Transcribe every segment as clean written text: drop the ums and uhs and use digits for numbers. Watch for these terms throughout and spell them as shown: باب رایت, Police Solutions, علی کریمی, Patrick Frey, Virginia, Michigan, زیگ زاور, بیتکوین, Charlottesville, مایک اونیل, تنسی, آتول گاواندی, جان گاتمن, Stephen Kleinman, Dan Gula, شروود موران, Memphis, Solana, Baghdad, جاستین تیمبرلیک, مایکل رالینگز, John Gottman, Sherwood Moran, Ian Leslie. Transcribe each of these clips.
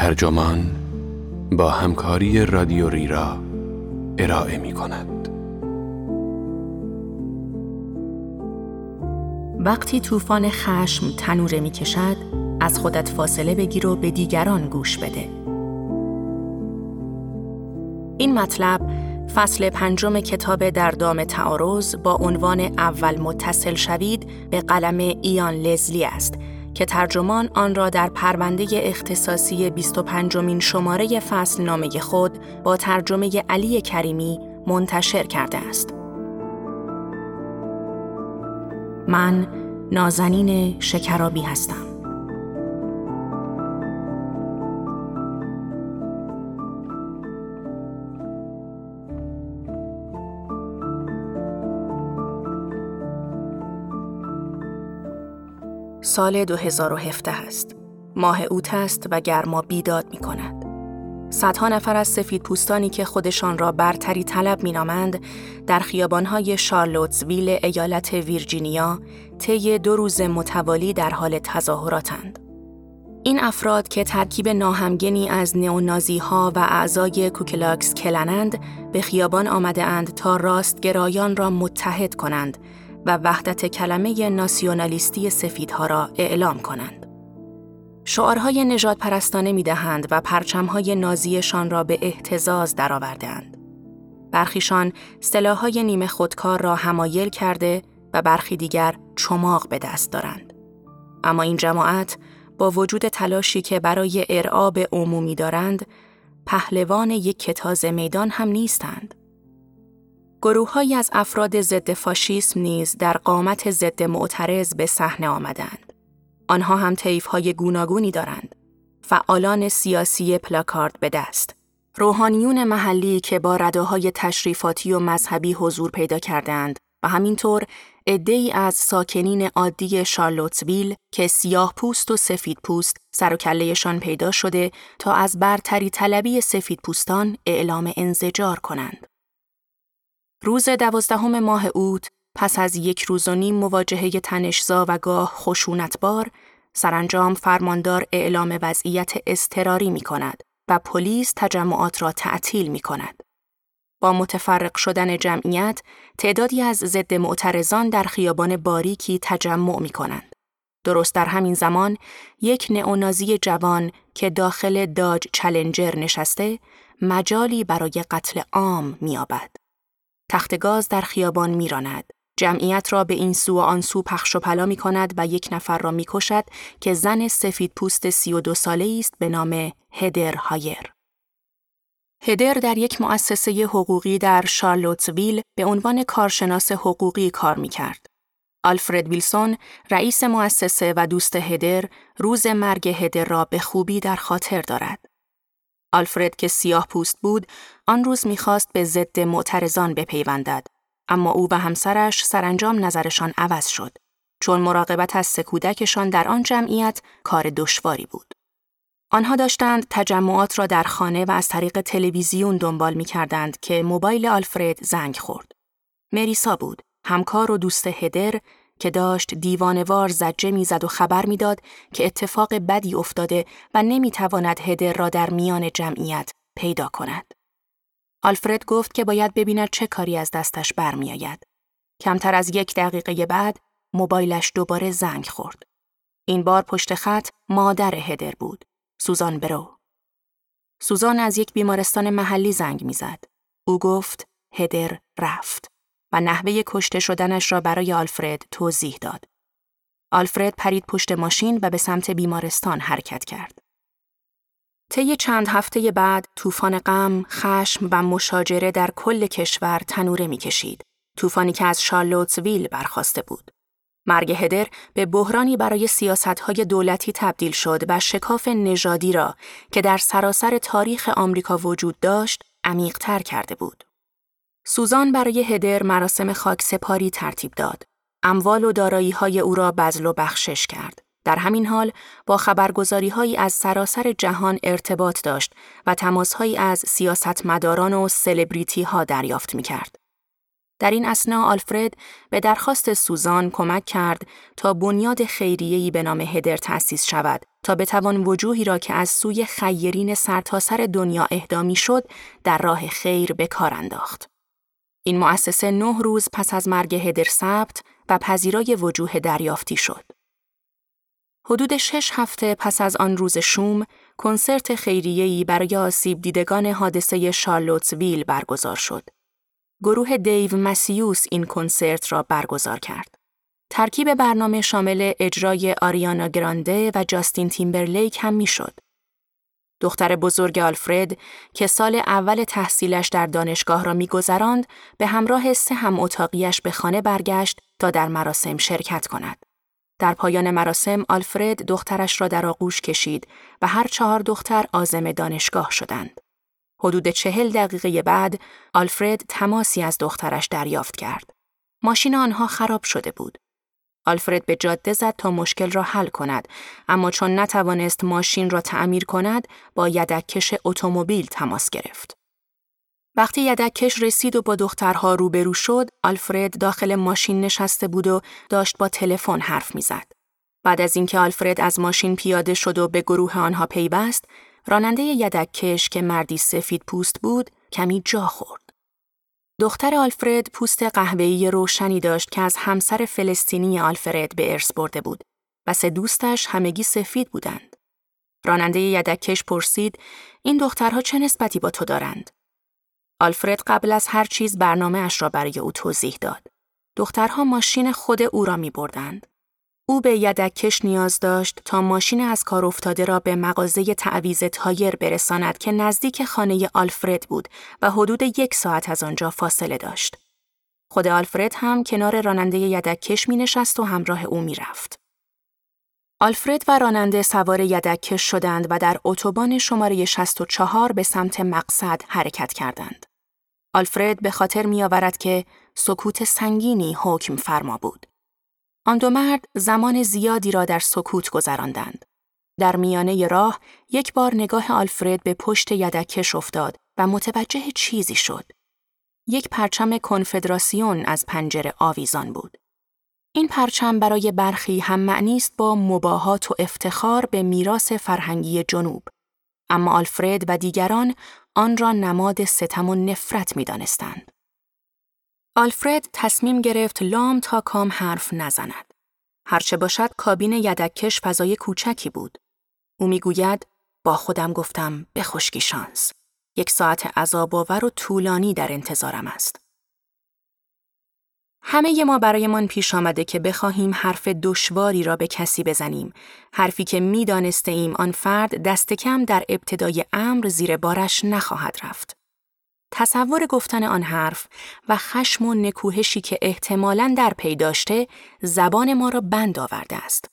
ترجمان با همکاری رادیو ریرا ارائه می کند. وقتی طوفان خشم تنوره می کشد، از خودت فاصله بگیر و به دیگران گوش بده. این مطلب فصل 5 کتاب در دام تعارض با عنوان اول متصل شوید به قلم ایان لزلی است که ترجمان آن را در پرونده اختصاصی 25 شماره فصل نامه خود با ترجمه علی کریمی منتشر کرده است. من نازنین شکرابی هستم. سال 2017 است. ماه اوت است و گرما بیداد می کند. صدها نفر از سفید پوستانی که خودشان را برتری طلب می نامند، در خیابانهای شارلوتسویل ایالت ویرجینیا طی 2 روز متوالی در حال تظاهراتند. این افراد که ترکیب ناهمگنی از نئونازی‌ها و اعضای کوکلاکس کلنند، به خیابان آمده اند تا راستگرایان را متحد کنند و وحدت کلمه ناسیونالیستی سفیدها را اعلام کنند. شعارهای نژاد پرستانه می دهند و پرچمهای نازیشان را به اهتزاز درآورده‌اند. برخیشان سلاحهای نیمه خودکار را حمایل کرده و برخی دیگر چماق به دست دارند. اما این جماعت با وجود تلاشی که برای ارعاب عمومی دارند، پهلوان یک کتاز میدان هم نیستند. گروه‌هایی از افراد ضد فاشیسم نیز در قامت ضد معترض به صحنه آمدند. آنها هم طیف‌های گوناگونی دارند. فعالان سیاسی پلاکارد به دست، روحانیون محلی که با رداهای تشریفاتی و مذهبی حضور پیدا کردند و همینطور عده‌ای از ساکنین عادی شارلوتسویل که سیاه پوست و سفید پوست سر و کله‌شان پیدا شده تا از برتری طلبی سفید پوستان اعلام انزجار کنند. روز 12 ماه اوت، پس از 1 روز و نیم مواجهه تنش‌زا و گاه خشونتبار، سرانجام فرماندار اعلام وضعیت اضطراری می کند و پلیس تجمعات را تعطیل می کند. با متفرق شدن جمعیت، تعدادی از ضد معترضان در خیابان باریکی تجمع می کنند. درست در همین زمان، یک نئونازی جوان که داخل داج چلنجر نشسته، مجالی برای قتل عام می‌یابد. تخت گاز در خیابان میراند، جمعیت را به این سو و آن سو پخش و پلا می کند و یک نفر را می کشد که زن سفید پوست 32 ساله‌ای است به نام هدر هایر. هدر در یک مؤسسه حقوقی در شارلوتسویل به عنوان کارشناس حقوقی کار می کرد. آلفرد ویلسون، رئیس مؤسسه و دوست هدر، روز مرگ هدر را به خوبی در خاطر دارد. آلفرد که سیاه پوست بود، آن روز می‌خواست به ضد معترضان بپیوندد، اما او و همسرش سرانجام نظرشان عوض شد، چون مراقبت از 3 کودکشان در آن جمعیت کار دشواری بود. آنها داشتند تجمعات را در خانه و از طریق تلویزیون دنبال می‌کردند که موبایل آلفرد زنگ خورد. مریسا بود، همکار و دوست هدر، که داشت دیوانه‌وار زجه می‌زد و خبر می‌داد که اتفاق بدی افتاده و نمی‌تواند هدر را در میان جمعیت پیدا کند. آلفرد گفت که باید ببیند چه کاری از دستش برمی‌آید. کمتر از 1 دقیقه بعد موبایلش دوباره زنگ خورد. این بار پشت خط مادر هدر بود، سوزان برو. سوزان از یک بیمارستان محلی زنگ می‌زد. او گفت هدر رفت و نحوه کشته شدنش را برای آلفرد توضیح داد. آلفرد پرید پشت ماشین و به سمت بیمارستان حرکت کرد. طی چند هفته بعد، طوفان غم، خشم و مشاجره در کل کشور تنوره می‌کشید. طوفانی که از شارلوتسویل برخاسته بود. مرگ هدر به بحرانی برای سیاست‌های دولتی تبدیل شد و شکاف نژادی را که در سراسر تاریخ آمریکا وجود داشت، عمیق‌تر کرده بود. سوزان برای هدر مراسم خاکسپاری ترتیب داد. اموال و دارایی‌های او را بذل و بخشش کرد. در همین حال با خبرگزاری‌هایی از سراسر جهان ارتباط داشت و تماس‌هایی از سیاستمداران و سلبریتی‌ها دریافت می‌کرد. در این اثنا آلفرد به درخواست سوزان کمک کرد تا بنیاد خیریه‌ای به نام هدر تأسیس شود تا بتوان وجوهی را که از سوی خیرین سرتاسر دنیا اهدا می‌شد در راه خیر به کار انداخت. این مؤسسه 9 روز پس از مرگ هدر ثبت و پذیرای وجوه دریافتی شد. حدود 6 هفته پس از آن روز شوم، کنسرت خیریه‌ای برای آسیب دیدگان حادثه شارلوتسویل برگزار شد. گروه دیو مسیوس این کنسرت را برگزار کرد. ترکیب برنامه شامل اجرای آریانا گرانده و جاستین تیمبرلیک هم میشد. دختر بزرگ آلفرد که سال اول تحصیلش در دانشگاه را می‌گذراند، به همراه 3 هم اتاقیش به خانه برگشت تا در مراسم شرکت کند. در پایان مراسم آلفرد دخترش را در آغوش کشید و هر 4 دختر عازم دانشگاه شدند. حدود 40 دقیقه بعد آلفرد تماسی از دخترش دریافت کرد. ماشین آنها خراب شده بود. آلفرد به جاده زد تا مشکل را حل کند، اما چون نتوانست ماشین را تعمیر کند، با یدککش اتومبیل تماس گرفت. وقتی یدککش رسید و با دخترها روبرو شد، آلفرد داخل ماشین نشسته بود و داشت با تلفن حرف می‌زد. بعد از اینکه آلفرد از ماشین پیاده شد و به گروه آنها پیوست، راننده یدککش که مردی سفید پوست بود، کمی جا خورد. دختر آلفرد پوست قهوه‌ای روشنی داشت که از همسر فلسطینی آلفرد به ارث برده بود و 3 دوستش همگی سفید بودند. راننده یدککش پرسید: این دخترها چه نسبتی با تو دارند؟ آلفرد قبل از هر چیز برنامه اش را برای او توضیح داد. دخترها ماشین خود او را می بردند. او به یدککش نیاز داشت تا ماشین از کار افتاده را به مغازه تعویض تایر برساند که نزدیک خانه آلفرد بود و حدود 1 ساعت از آنجا فاصله داشت. خود آلفرد هم کنار راننده یدککش می نشست و همراه او می رفت. آلفرد و راننده سوار یدککش شدند و در اتوبان شماره 64 به سمت مقصد حرکت کردند. آلفرد به خاطر می آورد که سکوت سنگینی حکم فرما بود. آن 2 مرد زمان زیادی را در سکوت گذراندند. در میانه راه 1 بار نگاه آلفرد به پشت یدککش افتاد و متوجه چیزی شد. 1 پرچم کنفدراسیون از پنجره آویزان بود. این پرچم برای برخی هم معنی است با مباهات و افتخار به میراث فرهنگی جنوب، اما آلفرد و دیگران آن را نماد ستم و نفرت می‌دانستند. آلفرد تصمیم گرفت لام تا کام حرف نزند. هرچه باشد کابین یدککش فضای کوچکی بود. او میگوید: با خودم گفتم به خشکی شانس. 1 ساعت عذاب‌آور و طولانی در انتظارم است. همه ما برایمان پیش آمده که بخواهیم حرف دشواری را به کسی بزنیم، حرفی که می‌دانستیم آن فرد دست کم در ابتدای امر زیر بارش نخواهد رفت. تصور گفتن آن حرف و خشم و نکوهشی که احتمالاً در پی داشته زبان ما را بند آورده است.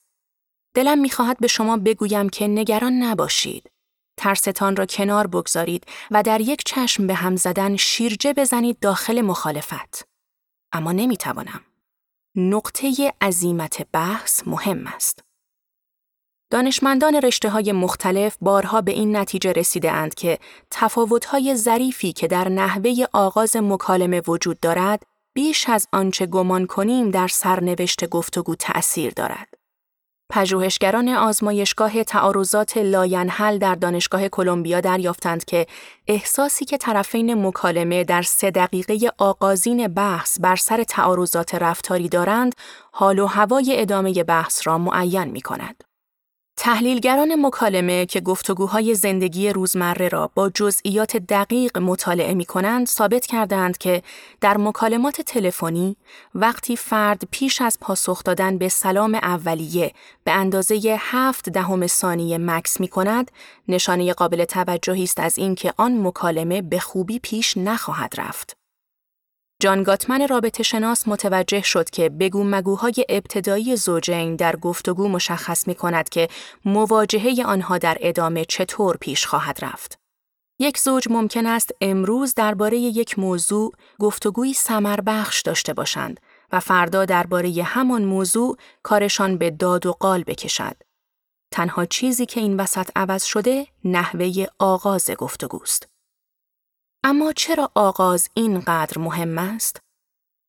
دلم می‌خواهد به شما بگویم که نگران نباشید. ترستان را کنار بگذارید و در 1 چشم به هم زدن شیرجه بزنید داخل مخالفت. اما نمی‌توانم. نقطه عزیمت بحث مهم است. دانشمندان رشته‌های مختلف بارها به این نتیجه رسیده‌اند که تفاوت‌های ظریفی که در نحوه آغاز مکالمه وجود دارد، بیش از آنچه گمان کنیم در سرنوشت گفتگو تأثیر دارد. پژوهشگران آزمایشگاه تعارضات لاینحل در دانشگاه کلمبیا دریافتند که احساسی که طرفین مکالمه در 3 دقیقه آغازین بحث بر سر تعارضات رفتاری دارند، حال و هوای ادامه بحث را معین می‌کند. تحلیلگران مکالمه که گفتگوهای زندگی روزمره را با جزئیات دقیق مطالعه می‌کنند، ثابت کردند که در مکالمات تلفنی، وقتی فرد پیش از پاسخ دادن به سلام اولیه به اندازه 0.7 ثانیه مکث می‌کند، نشانه قابل توجهی است از اینکه آن مکالمه به خوبی پیش نخواهد رفت. جان گاتمن رابطه شناس متوجه شد که بگو مگوهای ابتدایی زوجین در گفتگو مشخص می کند که مواجهه آنها در ادامه چطور پیش خواهد رفت. 1 زوج ممکن است امروز درباره 1 موضوع گفتگوی ثمر بخش داشته باشند و فردا درباره همان موضوع کارشان به داد و قال بکشد. تنها چیزی که این وسط عوض شده نحوه آغاز گفتگوست. اما چرا آغاز اینقدر مهم است؟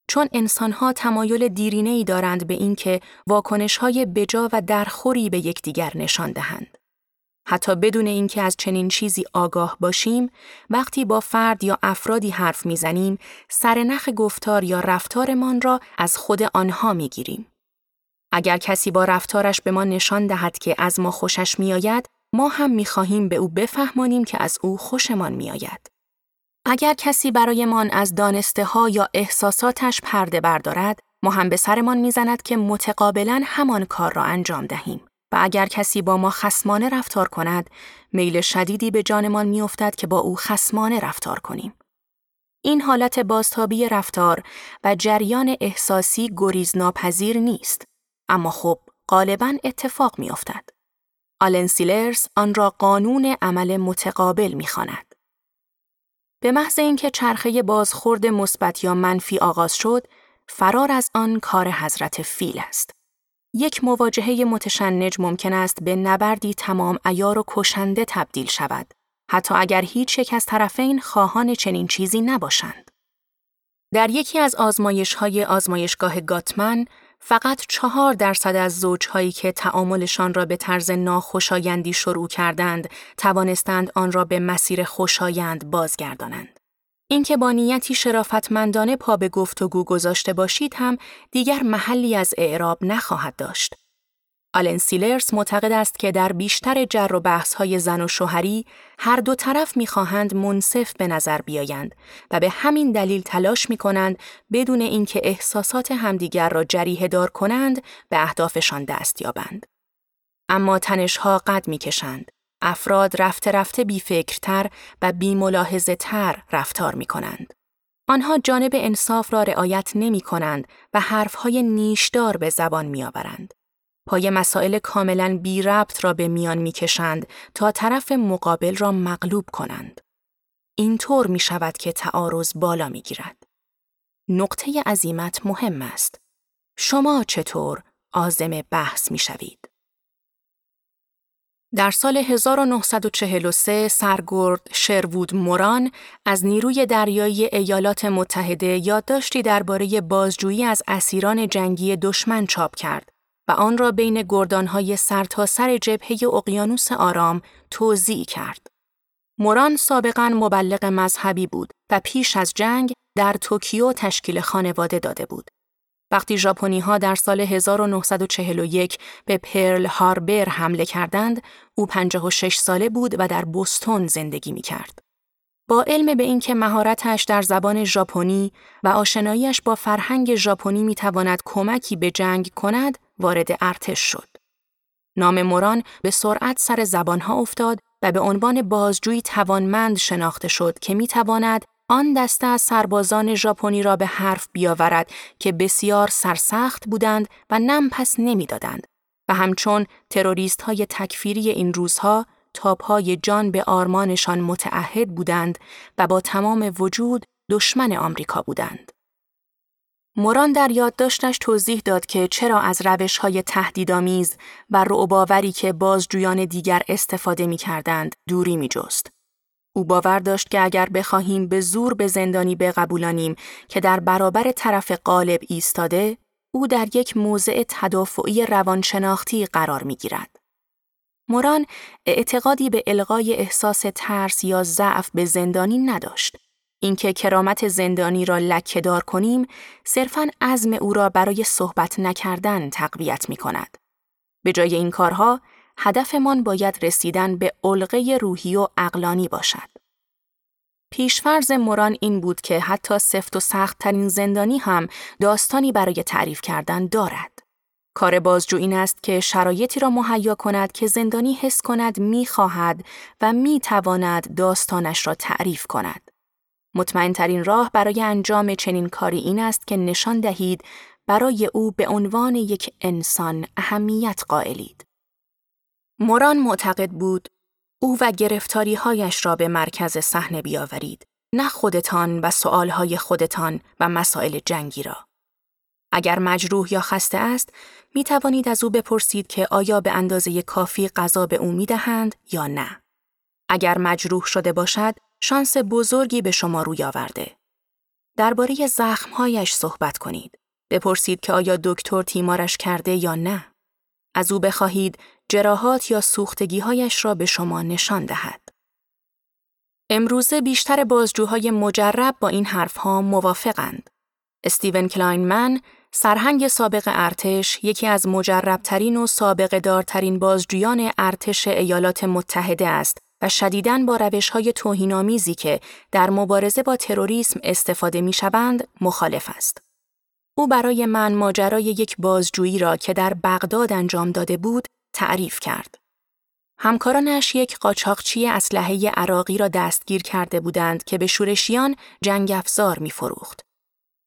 چون انسان‌ها تمایل دیرینه‌ای دارند به اینکه واکنش‌های بجا و درخوری به یکدیگر نشان دهند. حتی بدون اینکه از چنین چیزی آگاه باشیم، وقتی با فرد یا افرادی حرف میزنیم، سرنخ گفتار یا رفتارمان را از خود آنها میگیریم. اگر کسی با رفتارش به ما نشان دهد که از ما خوشش میآید، ما هم میخواهیم به او بفهمانیم که از او خوشمان میآید. اگر کسی برایمان از دانسته‌ها یا احساساتش پرده بردارد، ما هم به سرمان میزند که متقابلاً همان کار را انجام دهیم. و اگر کسی با ما خصمانه رفتار کند، میل شدیدی به جانمان می‌افتد که با او خصمانه رفتار کنیم. این حالت بازتابی رفتار و جریان احساسی گریزناپذیر نیست، اما خب غالباً اتفاق می‌افتد. آلن سیلرز آن را قانون عمل متقابل می‌خواند. به محض اینکه چرخه بازخورد مثبت یا منفی آغاز شد، فرار از آن کار حضرت فیل است. یک مواجهه متشنج ممکن است به نبردی تمام عیار و کشنده تبدیل شود، حتی اگر هیچ یک از طرفین خواهان چنین چیزی نباشند. در یکی از آزمایش‌های آزمایشگاه گاتمن، فقط 4% از زوجهایی که تعاملشان را به طرز ناخوشایندی شروع کردند، توانستند آن را به مسیر خوشایند بازگردانند. اینکه با نیتی شرافتمندانه پا به گفتگو گذاشته باشید هم دیگر محلی از اعراب نخواهد داشت. آلن سیلرز معتقد است که در بیشتر جر و بحث‌های زن و شوهری، هر دو طرف می‌خواهند منصف به نظر بیایند و به همین دلیل تلاش می‌کنند بدون اینکه احساسات همدیگر را جریحه دار کنند، به اهدافشان دست یابند. اما تنش‌ها قد می‌کشند. افراد رفته رفته بیفکرتر و بیملاحظه تر رفتار می کنند. آنها جانب انصاف را رعایت نمی کنند و حرفهای نیشدار به زبان می آورند. پای مسائل کاملاً بی ربط را به میان می کشند تا طرف مقابل را مغلوب کنند. اینطور می شود که تعارض بالا می گیرد. نقطه عزیمت مهم است. شما چطور عازم بحث می شوید؟ در سال 1943 سرگرد شروود موران از نیروی دریایی ایالات متحده یادداشتی درباره بازجویی از اسیران جنگی دشمن چاپ کرد و آن را بین گردانهای سرتاسر جبهه اقیانوس آرام توزیع کرد. موران سابقاً مبلغ مذهبی بود و پیش از جنگ در توکیو تشکیل خانواده داده بود. وقتی ژاپنی‌ها در سال 1941 به پرل هاربر حمله کردند، او 56 ساله بود و در بوستون زندگی می‌کرد. با علم به اینکه مهارتش در زبان ژاپنی و آشناییش با فرهنگ ژاپنی می‌تواند کمکی به جنگ کند، وارد ارتش شد. نام موران به سرعت سر زبان‌ها افتاد و به عنوان بازجویی توانمند شناخته شد که می‌تواند آن دسته از سربازان ژاپنی را به حرف بیاورد که بسیار سرسخت بودند و نم پس نمی دادند و همچون تروریست های تکفیری این روزها تا پای جان به آرمانشان متعهد بودند و با تمام وجود دشمن آمریکا بودند. موران در یادداشتش توضیح داد که چرا از روش‌های تهدیدآمیز و رعب‌آوری که بازجویان دیگر استفاده می کردند دوری می جست. او باور داشت که اگر بخواهیم به زور به زندانی بقبولانیم که در برابر طرف غالب ایستاده، او در یک موضع تدافعی روانشناختی قرار می‌گیرد. موران اعتقادی به الغای احساس ترس یا ضعف به زندانی نداشت. اینکه کرامت زندانی را لکه‌دار کنیم، صرفاً عزم او را برای صحبت نکردن تقویت می‌کند. به جای این کارها، هدفمان باید رسیدن به علقه روحی و عقلانی باشد. پیشفرض موران این بود که حتی سفت و سخت ترین زندانی هم داستانی برای تعریف کردن دارد. کار بازجویی این است که شرایطی را مهیا کند که زندانی حس کند می‌خواهد و می‌تواند داستانش را تعریف کند. مطمئن ترین راه برای انجام چنین کاری این است که نشان دهید برای او به عنوان یک انسان اهمیت قائلید. موران معتقد بود او و گرفتاری‌هایش را به مرکز صحنه بیاورید، نه خودتان و سؤال‌های خودتان و مسائل جنگی را. اگر مجروح یا خسته است، می توانید از او بپرسید که آیا به اندازه کافی غذا به او می‌دهند یا نه. اگر مجروح شده باشد، شانس بزرگی به شما روی آورده. درباره زخم‌هایش صحبت کنید. بپرسید که آیا دکتر تیمارش کرده یا نه. از او بخواهید جراحات یا سوختگی‌هایش را به شما نشان دهد. امروزه بیشتر بازجوهای مجرب با این حرف‌ها موافقند. استیون کلاینمن، سرهنگ سابق ارتش، یکی از مجربترین و سابقه‌دارترین بازجویان ارتش ایالات متحده است و شدیداً با روش‌های توهین‌آمیزی که در مبارزه با تروریسم استفاده می‌شوند، مخالف است. او برای من ماجرای یک بازجویی را که در بغداد انجام داده بود، تعریف کرد. همکارانش یک قاچاقچی اسلحه عراقی را دستگیر کرده بودند که به شورشیان جنگ افزار می‌فروخت.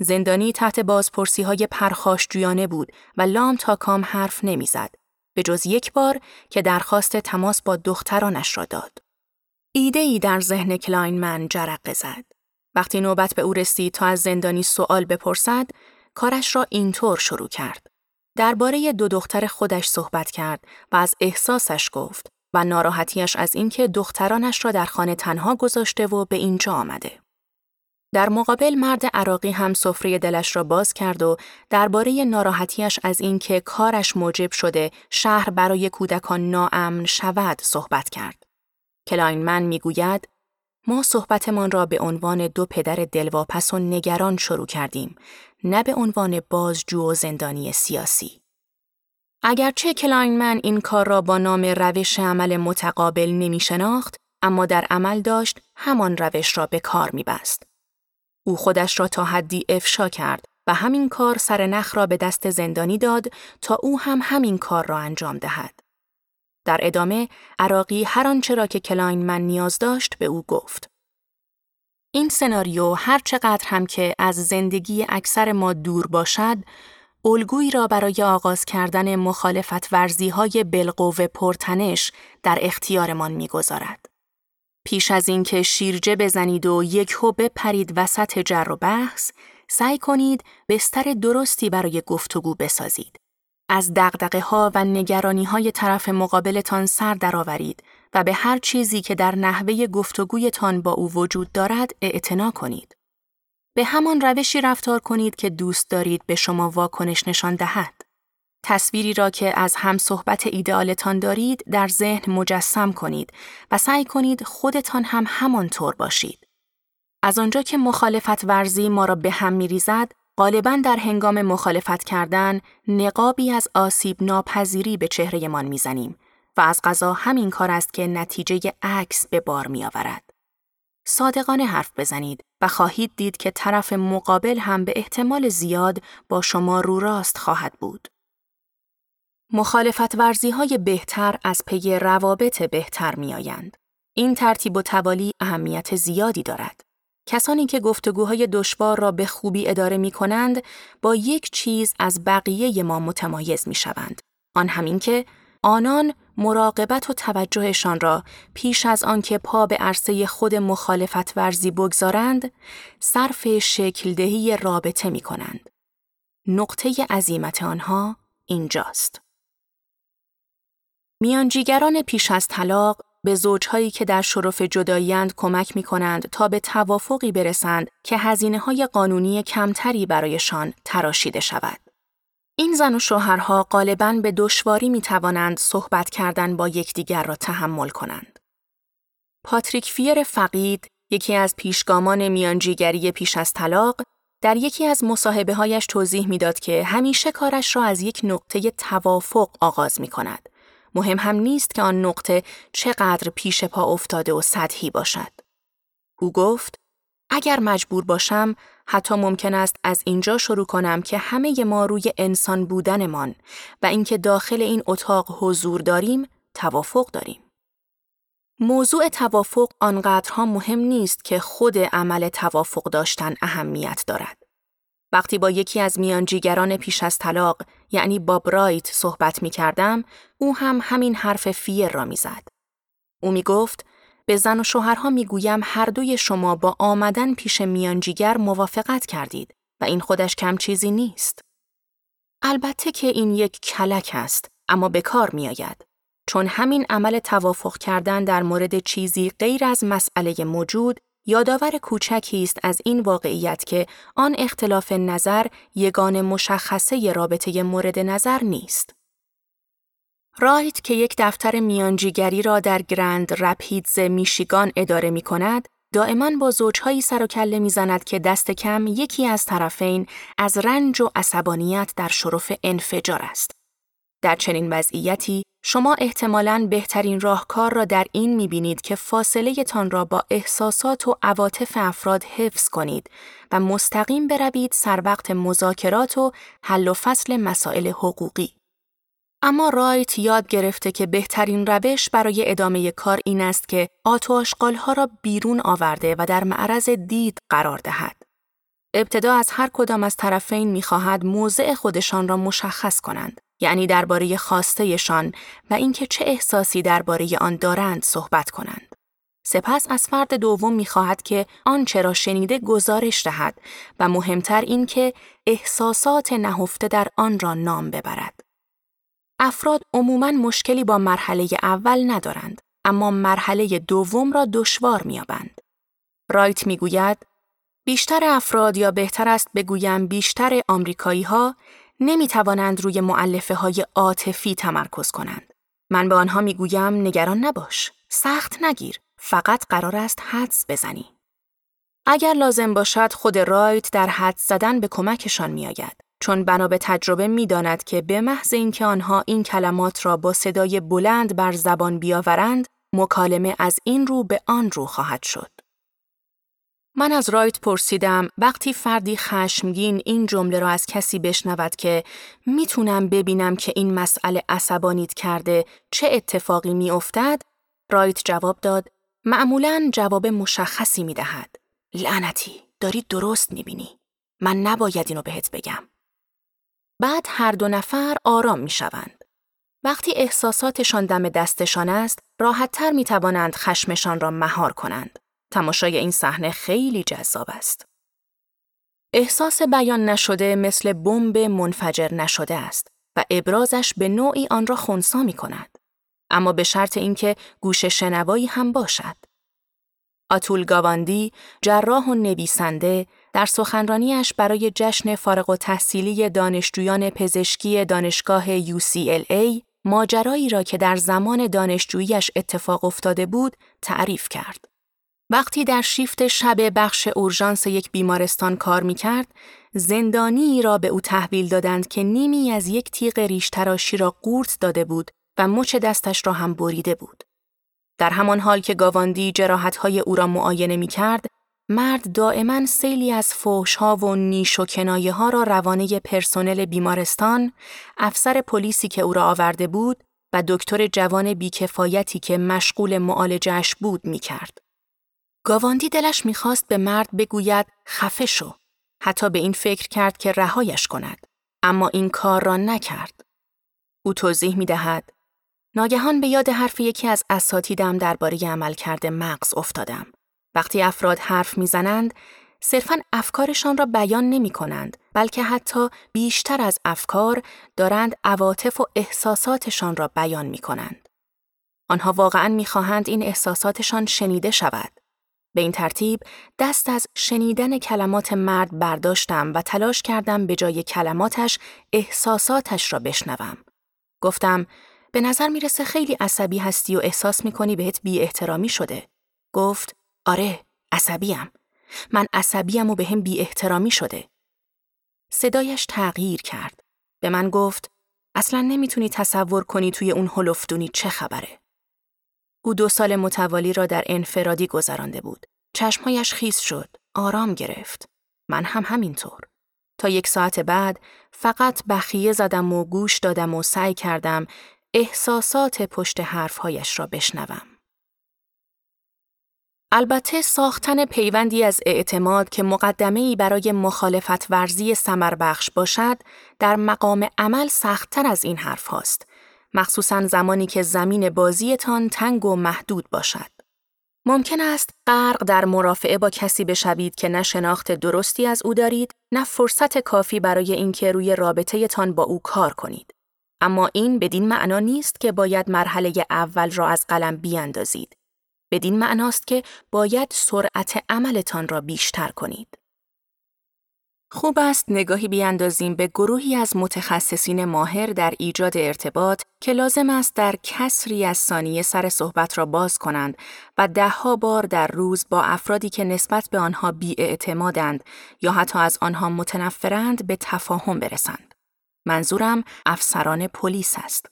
زندانی تحت بازپرسی‌های پرخاشجویانه بود و لام تا کام حرف نمی‌زد، به جز یک بار که درخواست تماس با دخترانش را داد. ایده‌ای در ذهن کلاینمن جرقه زد. وقتی نوبت به او رسید تا از زندانی سوال بپرسد، کارش را اینطور شروع کرد. درباره دو دختر خودش صحبت کرد و از احساسش گفت و ناراحتیش از اینکه دخترانش را در خانه تنها گذاشته و به اینجا آمده. در مقابل مرد عراقی هم سفره دلش را باز کرد و درباره ناراحتیش از اینکه کارش موجب شده شهر برای کودکان ناامن شود صحبت کرد. کلاینمن میگوید ما صحبتمان را به عنوان دو پدر دلواپس و نگران شروع کردیم، نه به عنوان بازجو و زندانی سیاسی. اگرچه کلاینمن این کار را با نام روش عمل متقابل نمی شناخت، اما در عمل داشت همان روش را به کار می بست. او خودش را تا حدی افشا کرد و همین کار سرنخ را به دست زندانی داد تا او هم همین کار را انجام دهد. در ادامه، عراقی هر آنچه را که کلاینمن نیاز داشت به او گفت. این سناریو هر چقدر هم که از زندگی اکثر ما دور باشد، الگویی را برای آغاز کردن مخالفت ورزی‌های بالقوه پرتنش در اختیارمان می‌گذارد. پیش از این که شیرجه بزنید و یک هو بپرید وسط جر و بحث، سعی کنید بستر درستی برای گفتگو بسازید. از دغدغه‌ها و نگرانی‌های طرف مقابلتان سر درآورید و به هر چیزی که در نحوه گفتگویتان با او وجود دارد اعتنا کنید. به همان روشی رفتار کنید که دوست دارید به شما واکنش نشان دهد. تصویری را که از همصحبت ایدئالتان دارید در ذهن مجسم کنید و سعی کنید خودتان هم همانطور باشید. از آنجا که مخالفت ورزی ما را به هم می‌ریزد، غالباً در هنگام مخالفت کردن نقابی از آسیب ناپذیری به چهره مان میزنیم و از قضا همین کار است که نتیجه عکس به بار می آورد. صادقانه حرف بزنید و خواهید دید که طرف مقابل هم به احتمال زیاد با شما رو راست خواهد بود. مخالفت ورزی‌های بهتر از پی روابط بهتر می آیند. این ترتیب و توالی اهمیت زیادی دارد. کسانی که گفتگوهای دشوار را به خوبی اداره می کنند، با یک چیز از بقیه ما متمایز می شوند. آن همین که آنان مراقبت و توجهشان را پیش از آن که پا به عرصه خود مخالفت ورزی بگذارند، صرف شکل‌دهی رابطه می کنند. نقطه عزیمت آنها اینجاست. میانجیگران پیش از طلاق، به زوجهایی که در شرف جدایی‌اند کمک می‌کنند تا به توافقی برسند که هزینه‌های قانونی کمتری برایشان تراشیده شود. این زن و شوهرها غالباً به دشواری می‌توانند صحبت کردن با یکدیگر را تحمل کنند. پاتریک فیر فقید، یکی از پیشگامان میانجیگری پیش از طلاق، در یکی از مصاحبه‌هایش توضیح می‌داد که همیشه کارش را از یک نقطه توافق آغاز می‌کند. مهم هم نیست که آن نقطه چقدر پیش پا افتاده و سطحی باشد. او گفت، اگر مجبور باشم، حتی ممکن است از اینجا شروع کنم که همه ما روی انسان بودنمان و اینکه داخل این اتاق حضور داریم، توافق داریم. موضوع توافق آنقدرها مهم نیست که خود عمل توافق داشتن اهمیت دارد. وقتی با یکی از میانجیگران پیش از طلاق، یعنی باب رایت، صحبت می کردم، او هم همین حرف فیر را می زد. او می گفت، به زن و شوهرها می گویم هر دوی شما با آمدن پیش میانجیگر موافقت کردید و این خودش کم چیزی نیست. البته که این یک کلک است، اما به کار می آید، چون همین عمل توافق کردن در مورد چیزی غیر از مسئله موجود یادآور کوچکی است از این واقعیت که آن اختلاف نظر یگانه مشخصه رابطه مورد نظر نیست. رایت که یک دفتر میانجیگری را در گرند رپیدز میشیگان اداره می کند، دائما با زوجهایی سر و کله می زند که دست کم یکی از طرفین از رنج و عصبانیت در شرف انفجار است. در چنین وضعیتی، شما احتمالاً بهترین راهکار را در این می‌بینید که فاصله تان را با احساسات و عواطف افراد حفظ کنید و مستقیم بروید سر وقت مذاکرات و حل و فصل مسائل حقوقی. اما رایت یاد گرفته که بهترین روش برای ادامه کار این است که آتش‌آشغال‌ها را بیرون آورده و در معرض دید قرار دهد. ابتدا از هر کدام از طرفین می‌خواهد موضع خودشان را مشخص کنند. یعنی درباره خواسته‌شان و اینکه چه احساسی درباره آن دارند صحبت کنند. سپس از فرد دوم می‌خواهد که آنچه را شنیده گزارش دهد و مهمتر این که احساسات نهفته در آن را نام ببرد. افراد عموماً مشکلی با مرحله اول ندارند، اما مرحله دوم را دشوار می‌یابند. رایت می‌گوید بیشتر افراد یا بهتر است بگویم بیشتر آمریکایی‌ها نمی توانند روی مؤلفه های عاطفی تمرکز کنند. من به آنها می گویم نگران نباش، سخت نگیر، فقط قرار است حدس بزنی. اگر لازم باشد خود رایت در حدس زدن به کمکشان می آید، چون بنا به تجربه می داند که به محض اینکه آنها این کلمات را با صدای بلند بر زبان بیاورند، مکالمه از این رو به آن رو خواهد شد. من از رایت پرسیدم وقتی فردی خشمگین این جمله را از کسی بشنود که میتونم ببینم که این مسئله عصبانیت کرده چه اتفاقی میافتد؟ رایت جواب داد معمولاً جواب مشخصی میدهد. لعنتی، داری درست میبینی. من نباید اینو بهت بگم. بعد هر دو نفر آرام میشوند. وقتی احساساتشان دم دستشان است، راحت‌تر میتوانند خشمشان را مهار کنند. تماشای این صحنه خیلی جذاب است. احساس بیان نشده مثل بمب منفجر نشده است و ابرازش به نوعی آن را خنثی می‌کند، اما به شرط اینکه گوش شنوایی هم باشد. آتول گاواندی، جراح و نویسنده، در سخنرانیش برای جشن فارغ‌التحصیلی دانشجویان پزشکی دانشگاه UCLA ماجرایی را که در زمان دانشجوییش اتفاق افتاده بود تعریف کرد. وقتی در شیفت شب بخش اورژانس یک بیمارستان کار می‌کرد، زندانی را به او تحویل دادند که نیمی از یک تیغ ریش‌تراشی را قورت داده بود و مچ دستش را هم بریده بود. در همان حال که گاواندی جراحت‌های او را معاینه می‌کرد، مرد دائماً سیلی از فحش‌ها و نیش و کنایه‌ها را روانه پرسنل بیمارستان، افسر پلیسی که او را آورده بود و دکتر جوان بی‌کفایتی که مشغول معالجه‌اش بود می‌کرد. گاواندی دلش میخواست به مرد بگوید خفه شو. حتی به این فکر کرد که رهایش کند. اما این کار را نکرد. او توضیح میدهد. ناگهان به یاد حرف یکی از اساتیدم درباره عملکرد مغز افتادم. وقتی افراد حرف میزنند، صرفاً افکارشان را بیان نمی کنند، بلکه حتی بیشتر از افکار دارند عواطف و احساساتشان را بیان می کنند. آنها واقعاً میخواهند این احساساتشان شنیده شود. به این ترتیب دست از شنیدن کلمات مرد برداشتم و تلاش کردم به جای کلماتش احساساتش را بشنوم. گفتم به نظر میرسه خیلی عصبی هستی و احساس میکنی بهت بی احترامی شده. گفت آره عصبیم. من عصبیم و به هم بی احترامی شده. صدایش تغییر کرد. به من گفت اصلا نمیتونی تصور کنی توی اون هلفدونی چه خبره. او 2 سال متوالی را در انفرادی گذرانده بود. چشمهایش خیس شد. آرام گرفت. من هم همینطور. تا 1 ساعت بعد فقط بخیه زدم و گوش دادم و سعی کردم احساسات پشت حرفهایش را بشنوم. البته ساختن پیوندی از اعتماد که مقدمه‌ای برای مخالفت ورزی ثمر بخش باشد، در مقام عمل سخت‌تر از این حرف هاست. مخصوصاً زمانی که زمین بازیتان تنگ و محدود باشد. ممکن است غرق در مرافعه با کسی بشوید که نه شناخت درستی از او دارید، نه فرصت کافی برای اینکه روی رابطه تان با او کار کنید. اما این بدین معنا نیست که باید مرحله اول را از قلم بیاندازید. بدین معناست که باید سرعت عملتان را بیشتر کنید. خوب است نگاهی بیاندازیم به گروهی از متخصصین ماهر در ایجاد ارتباط که لازم است در کسری از ثانیه سر صحبت را باز کنند و دهها بار در روز با افرادی که نسبت به آنها بی‌اعتمادند یا حتی از آنها متنفرند به تفاهم برسند. منظورم افسران پلیس است.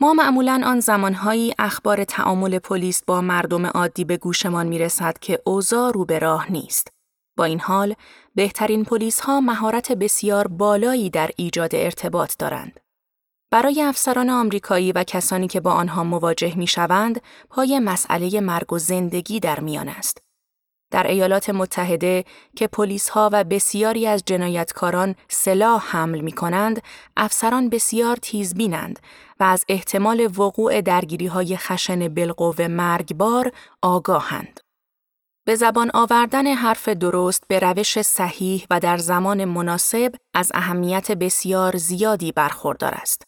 ما معمولاً آن زمانهایی اخبار تعامل پلیس با مردم عادی به گوشمان میرسد که اوضاع رو به راه نیست. با این حال، بهترین پلیس‌ها مهارت بسیار بالایی در ایجاد ارتباط دارند. برای افسران آمریکایی و کسانی که با آنها مواجه می‌شوند، پای مسئله مرگ و زندگی در میان است. در ایالات متحده که پلیس‌ها و بسیاری از جنایتکاران سلاح حمل می‌کنند، افسران بسیار تیزبینند و از احتمال وقوع درگیری‌های خشن بالقوه مرگبار آگاهند. به زبان آوردن حرف درست به روش صحیح و در زمان مناسب از اهمیت بسیار زیادی برخوردار است.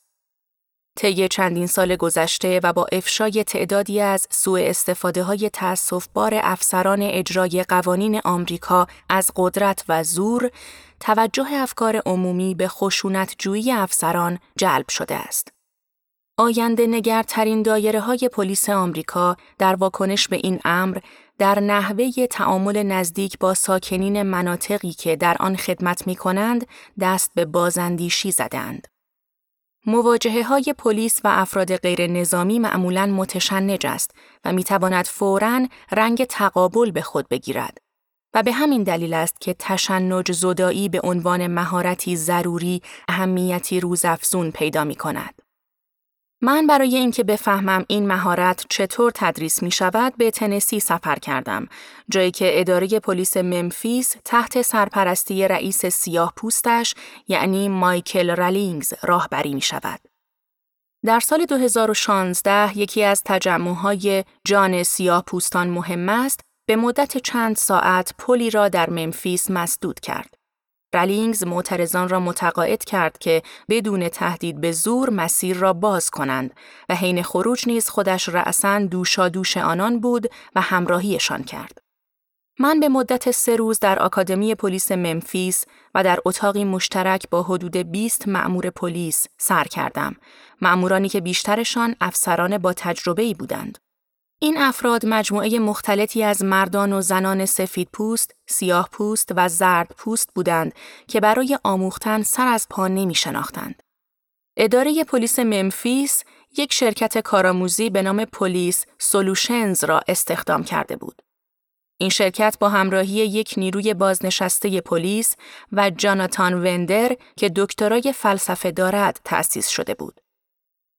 طی چندین سال گذشته و با افشای تعدادی از سوء استفاده‌های تأسف‌بار افسران اجرای قوانین آمریکا از قدرت و زور، توجه افکار عمومی به خشونت‌جویی افسران جلب شده است. آینده نگرترین دایره‌های پلیس آمریکا در واکنش به این امر در نحوه تعامل نزدیک با ساکنین مناطقی که در آن خدمت می‌کنند دست به بازاندیشی زدند. مواجهه‌های پلیس و افراد غیر نظامی معمولاً متشنج است و می‌تواند فوراً رنگ تقابل به خود بگیرد و به همین دلیل است که تشنج زدایی به عنوان مهارتی ضروری اهمیتی روزافزون پیدا می‌کند. من برای اینکه بفهمم این مهارت چطور تدریس می شود به تنسی سفر کردم، جایی که اداره پلیس ممفیس تحت سرپرستی رئیس سیاه پوستش یعنی مایکل رالینگز راهبری می شود. در سال 2016 یکی از تجمعهای جان سیاه پوستان مهم است به مدت چند ساعت پلی را در ممفیس مسدود کرد. رالینگز معترضان را متقاعد کرد که بدون تهدید به زور مسیر را باز کنند و حین خروج نیز خودش رأساً دوشادوش آنان بود و همراهیشان کرد. من به مدت 3 روز در آکادمی پلیس ممفیس و در اتاقی مشترک با حدود 20 مأمور پلیس سر کردم، مأمورانی که بیشترشان افسران با تجربه‌ای بودند. این افراد مجموعه مختلطی از مردان و زنان سفید پوست، سیاه پوست و زرد پوست بودند که برای آموختن سر از پا نمی شناختند. اداره پلیس ممفیس یک شرکت کارآموزی به نام پلیس سولوشنز را استخدام کرده بود. این شرکت با همراهی یک نیروی بازنشسته پلیس و جاناتان وندر که دکترای فلسفه دارد تأسیس شده بود.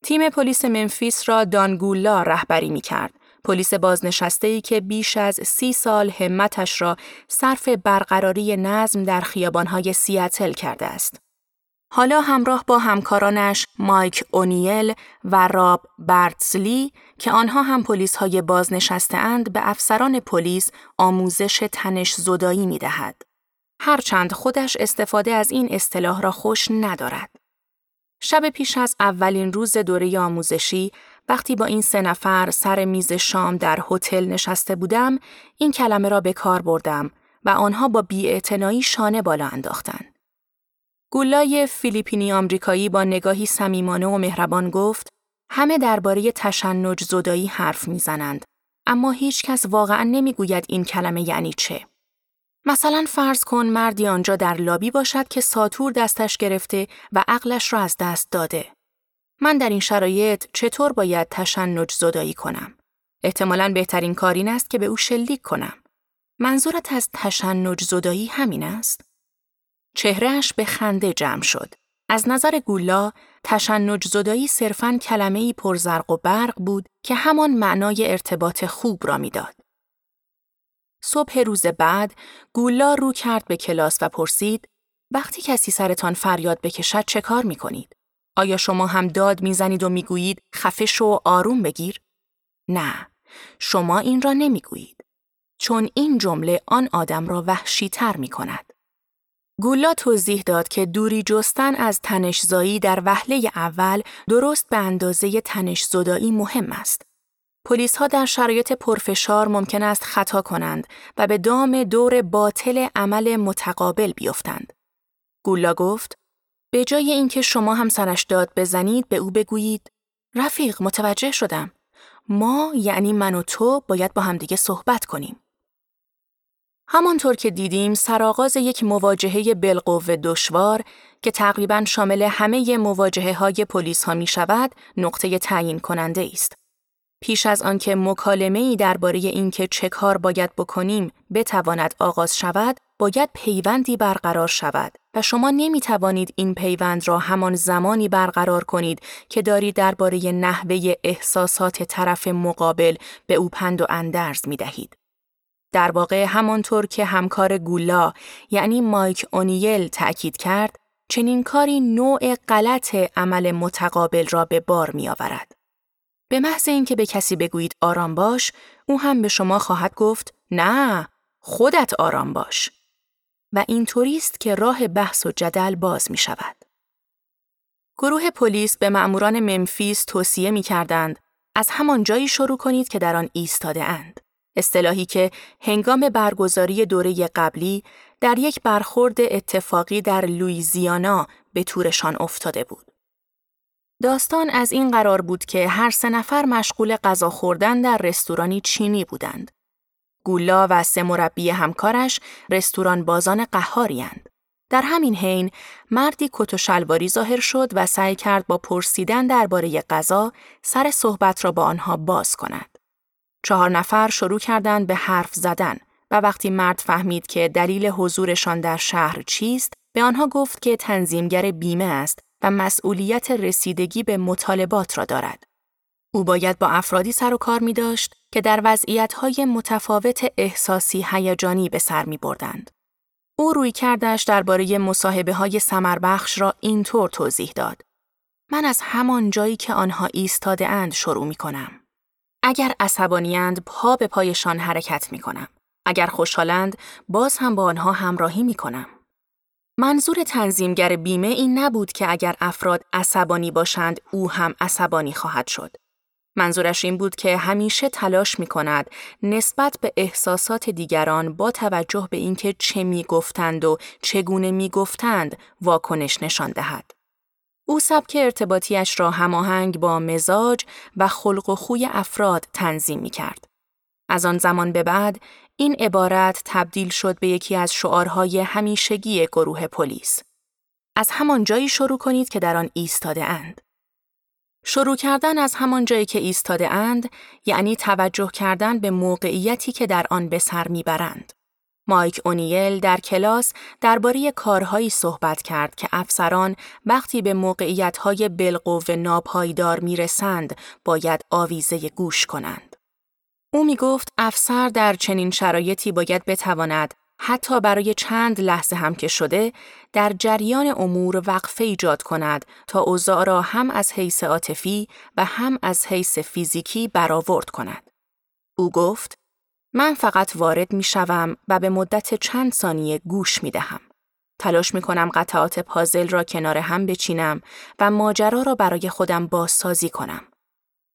تیم پلیس ممفیس را دان گولا رهبری می کرد. پلیس بازنشسته‌ای که بیش از 30 سال همتش را صرف برقراری نظم در خیابان‌های سیاتل کرده است. حالا همراه با همکارانش مایک اونیل و راب برندزلی که آنها هم پلیس‌های بازنشسته اند به افسران پلیس آموزش تنش زدایی می‌دهد. هرچند خودش استفاده از این اصطلاح را خوش ندارد. شب پیش از اولین روز دوره آموزشی، وقتی با این 3 نفر سر میز شام در هتل نشسته بودم، این کلمه را به کار بردم و آنها با بی‌اعتنایی شانه بالا انداختند. گولای فیلیپینی آمریکایی با نگاهی صمیمانه و مهربان گفت: همه درباره تشنج زدایی حرف میزنند، اما هیچ کس واقعاً نمیگوید این کلمه یعنی چه. مثلا فرض کن مردی آنجا در لابی باشد که ساتور دستش گرفته و عقلش را از دست داده. من در این شرایط چطور باید تشنج زدایی کنم؟ احتمالاً بهترین کار این است که به او شلیک کنم. منظورت از تشنج زدایی همین است؟ چهرهش به خنده جمع شد. از نظر گولا، تشنج زدایی صرفاً کلمه‌ای پرزرق و برق بود که همان معنای ارتباط خوب را می‌داد. صبح روز بعد، گولا رو کرد به کلاس و پرسید: وقتی کسی سرتان فریاد بکشد چه کار می‌کنید؟ آیا شما هم داد میزنید و میگویید خفه شو و آروم بگیر؟ نه، شما این را نمیگویید. چون این جمله آن آدم را وحشی تر می کند. گولا توضیح داد که دوری جستن از تنش‌زایی در وهله اول درست به اندازه تنش‌زدایی مهم است. پلیس‌ها در شرایط پرفشار ممکن است خطا کنند و به دام دور باطل عمل متقابل بیفتند. گولا گفت: به جای اینکه شما هم سرش داد بزنید، به او بگویید: رفیق، متوجه شدم. ما، یعنی من و تو، باید با همدیگه صحبت کنیم. همانطور که دیدیم، سرآغاز یک مواجهه بالقوه دشوار که تقریباً شامل همه مواجهه‌های پلیس‌ها می‌شود، نقطه تعیین کننده است. پیش از آنکه مکالمه‌ای درباره اینکه چه کار باید بکنیم بتواند آغاز شود، باید پیوندی برقرار شود و شما نمی‌توانید این پیوند را همان زمانی برقرار کنید که دارید درباره نحوه احساسات طرف مقابل به او پند و اندرز می‌دهید. در واقع همانطور که همکار گولا، یعنی مایک اونیل، تأکید کرد، چنین کاری نوع غلط عمل متقابل را به بار می‌آورد. به محض اینکه به کسی بگویید آرام باش، او هم به شما خواهد گفت نه، خودت آرام باش. و این طوریست که راه بحث و جدل باز می شود. گروه پلیس به مأموران ممفیس توصیه می کردند از همان جایی شروع کنید که در آن ایستاده اند. اصطلاحی که هنگام برگزاری دوره قبلی در یک برخورد اتفاقی در لوئیزیانا به طورشان افتاده بود. داستان از این قرار بود که هر سه نفر مشغول غذا خوردن در رستورانی چینی بودند. گولا و سه مربی همکارش رستوران بازان قهاری‌اند. در همین حین مردی کت و شلواری ظاهر شد و سعی کرد با پرسیدن درباره غذا سر صحبت را با آنها باز کند. 4 نفر شروع کردند به حرف زدن و وقتی مرد فهمید که دلیل حضورشان در شهر چیست، به آنها گفت که تنظیمگر بیمه است و مسئولیت رسیدگی به مطالبات را دارد. او باید با افرادی سر و کار می داشت که در وضعیت‌های متفاوت احساسی هیجانی به سر می بردند. او رویکردش درباره مصاحبه‌های ثمربخش را اینطور توضیح داد: من از همان جایی که آنها ایستاده اند شروع می کنم. اگر عصبانی‌اند پا به پایشان حرکت می کنم. اگر خوشحالند باز هم با آنها همراهی می کنم. منظور تنظیمگر بیمه این نبود که اگر افراد عصبانی باشند او هم عصبانی خواهد شد. منظورش این بود که همیشه تلاش می کند نسبت به احساسات دیگران با توجه به اینکه چه می گفتند و چگونه می گفتند واکنش نشان دهد. او سبک ارتباطیش را هماهنگ با مزاج و خلق و خوی افراد تنظیم می کرد. از آن زمان به بعد، این عبارت تبدیل شد به یکی از شعارهای همیشگی گروه پلیس. از همان جایی شروع کنید که در آن ایستاده اند. شروع کردن از همان جایی که ایستاده اند، یعنی توجه کردن به موقعیتی که در آن به سر میبرند. مایک اونیل در کلاس درباره کارهایی صحبت کرد که افسران وقتی به موقعیت‌های بالقوه ناپایدار میرسند، باید آویزه گوش کنند. او می گفت افسر در چنین شرایطی باید بتواند حتی برای چند لحظه هم که شده در جریان امور وقفه ایجاد کند تا اوضاع را هم از حیث عاطفی و هم از حیث فیزیکی برآورد کند. او گفت من فقط وارد می شوم و به مدت چند ثانیه گوش می دهم. تلاش می کنم قطعات پازل را کنار هم بچینم و ماجرا را برای خودم بازسازی کنم.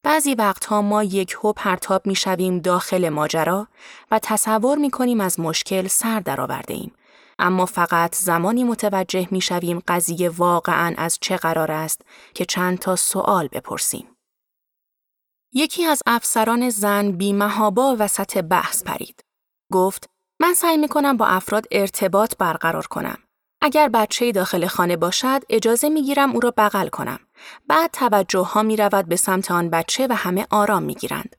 بعضی وقتها ما یک هو پرتاب می شویم داخل ماجرا و تصور می کنیم از مشکل سر در آورده ایم. اما فقط زمانی متوجه می شویم قضیه واقعاً از چه قرار است که چند تا سوال بپرسیم. یکی از افسران زن بی‌محابا وسط بحث پرید. گفت من سعی می کنم با افراد ارتباط برقرار کنم. اگر بچه‌ای داخل خانه باشد، اجازه می‌گیرم او را بغل کنم. بعد توجه‌ها می‌رود به سمت آن بچه و همه آرام می‌گیرند.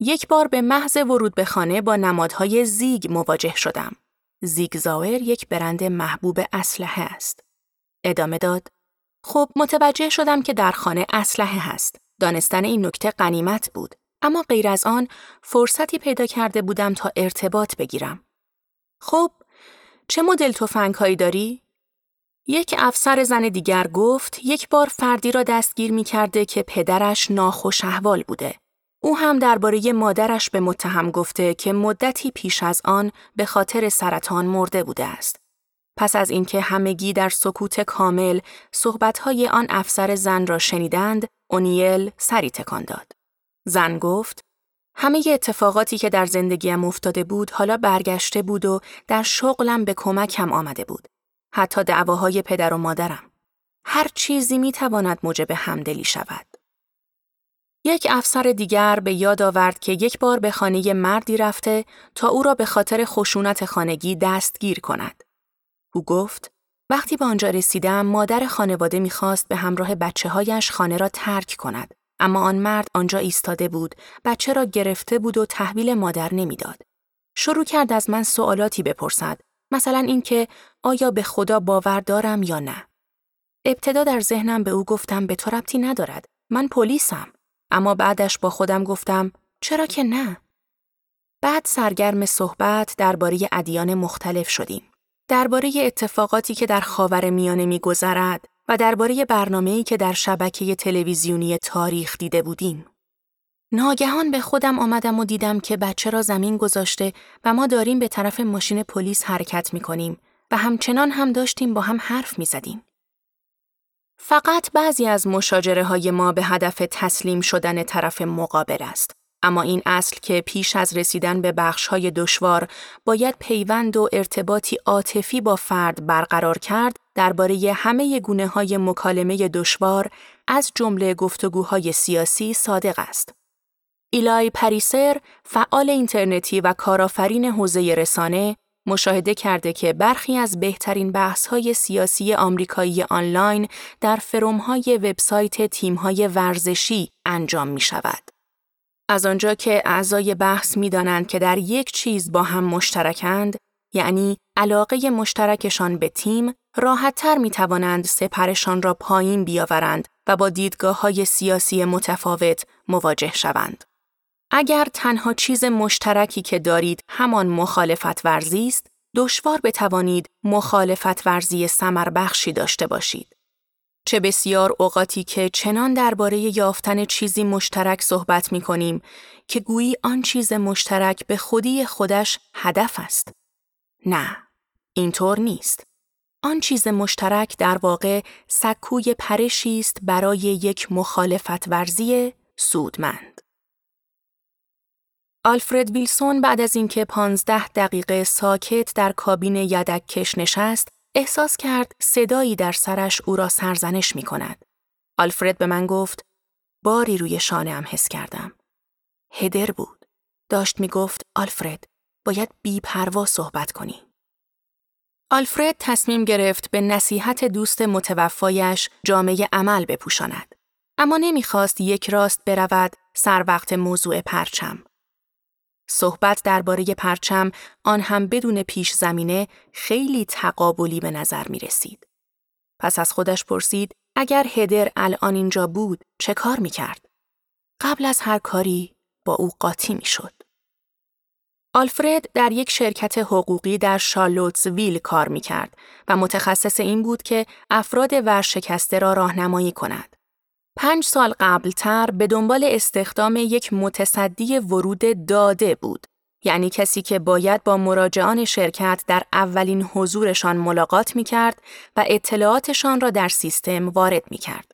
یک بار به محض ورود به خانه با نمادهای زیگ مواجه شدم. زیگ زاور یک برند محبوب اسلحه است. ادامه داد: خب متوجه شدم که در خانه اسلحه هست. دانستن این نکته غنیمت بود، اما غیر از آن فرصتی پیدا کرده بودم تا ارتباط بگیرم. خب چه مدل تفنگ‌هایی داری؟ یک افسر زن دیگر گفت یک بار فردی را دستگیر می کرده که پدرش ناخوش احوال بوده. او هم درباره مادرش به متهم گفته که مدتی پیش از آن به خاطر سرطان مرده بوده است. پس از اینکه همگی در سکوت کامل صحبت‌های آن افسر زن را شنیدند، اونیل سری تکان داد. زن گفت همه اتفاقاتی که در زندگیم افتاده بود حالا برگشته بود و در شغلم به کمکم آمده بود. حتی دعواهای پدر و مادرم. هر چیزی می تواند موجب همدلی شود. یک افسر دیگر به یاد آورد که یک بار به خانه مردی رفته تا او را به خاطر خشونت خانگی دستگیر کند. او گفت وقتی به آنجا رسیدم مادر خانواده می‌خواست به همراه بچه‌هایش خانه را ترک کند، اما آن مرد آنجا ایستاده بود، بچه را گرفته بود و تحویل مادر نمی‌داد. شروع کرد از من سوالاتی بپرسد، مثلا اینکه آیا به خدا باور دارم یا نه. ابتدا در ذهنم به او گفتم به تو ربطی ندارد، من پلیسم، اما بعدش با خودم گفتم چرا که نه. بعد سرگرم صحبت درباره ادیان مختلف شدیم. درباره اتفاقاتی که در خاورمیانه می‌گذرد و درباره برنامه‌ای که در شبکه تلویزیونی تاریخ دیده بودیم. ناگهان به خودم آمدم و دیدم که بچه را زمین گذاشته و ما داریم به طرف ماشین پلیس حرکت می‌کنیم و همچنان هم داشتیم با هم حرف می‌زدیم. فقط بعضی از مشاجره‌های ما به هدف تسلیم شدن طرف مقابل است، اما این اصل که پیش از رسیدن به بخش‌های دشوار باید پیوند و ارتباطی عاطفی با فرد برقرار کرد، درباره همه گونه‌های مکالمه دشوار از جمله گفتگوهای سیاسی صادق است. ایلای پریسر، فعال اینترنتی و کارآفرین حوزه رسانه، مشاهده کرده که برخی از بهترین بحث‌های سیاسی آمریکایی آنلاین در فروم‌های وبسایت تیم‌های ورزشی انجام می‌شود. از آنجا که اعضای بحث می‌دانند که در یک چیز با هم مشترکند، یعنی علاقه مشترکشان به تیم، راحت‌تر می‌توانند سپرشان را پایین بیاورند و با دیدگاه‌های سیاسی متفاوت مواجه شوند. اگر تنها چیز مشترکی که دارید همان مخالفت ورزی است، دشوار بتوانید مخالفت ورزی ثمربخشی داشته باشید. چه بسیار اوقاتی که چنان درباره یافتن چیزی مشترک صحبت می‌کنیم که گویی آن چیز مشترک به خودی خودش هدف است. نه، اینطور نیست. آن چیز مشترک در واقع سکوی پرشی است برای یک مخالفت ورزی سودمند. آلفرد ویلسون بعد از اینکه 15 دقیقه ساکت در کابین یدک‌کش نشست، احساس کرد صدایی در سرش او را سرزنش می‌کند. آلفرد به من گفت: باری روی شانه‌ام حس کردم. هدر بود. داشت می‌گفت: آلفرد، باید بی‌پروا صحبت کنی. آلفرد تصمیم گرفت به نصیحت دوست متوفایش جامه عمل بپوشاند، اما نمی‌خواست یک راست برود سر وقت موضوع پرچم. صحبت درباره پرچم، آن هم بدون پیش زمینه، خیلی تقابلی به نظر می رسید. پس از خودش پرسید اگر هدر الان اینجا بود چه کار می کرد؟ قبل از هر کاری با او قاطی می شد. آلفرد در یک شرکت حقوقی در شارلوتسویل کار می کرد و متخصص این بود که افراد ورشکسته را راهنمایی کند. 5 سال قبلتر به دنبال استخدام یک متصدی ورود داده بود، یعنی کسی که باید با مراجعان شرکت در اولین حضورشان ملاقات می‌کرد و اطلاعاتشان را در سیستم وارد می‌کرد.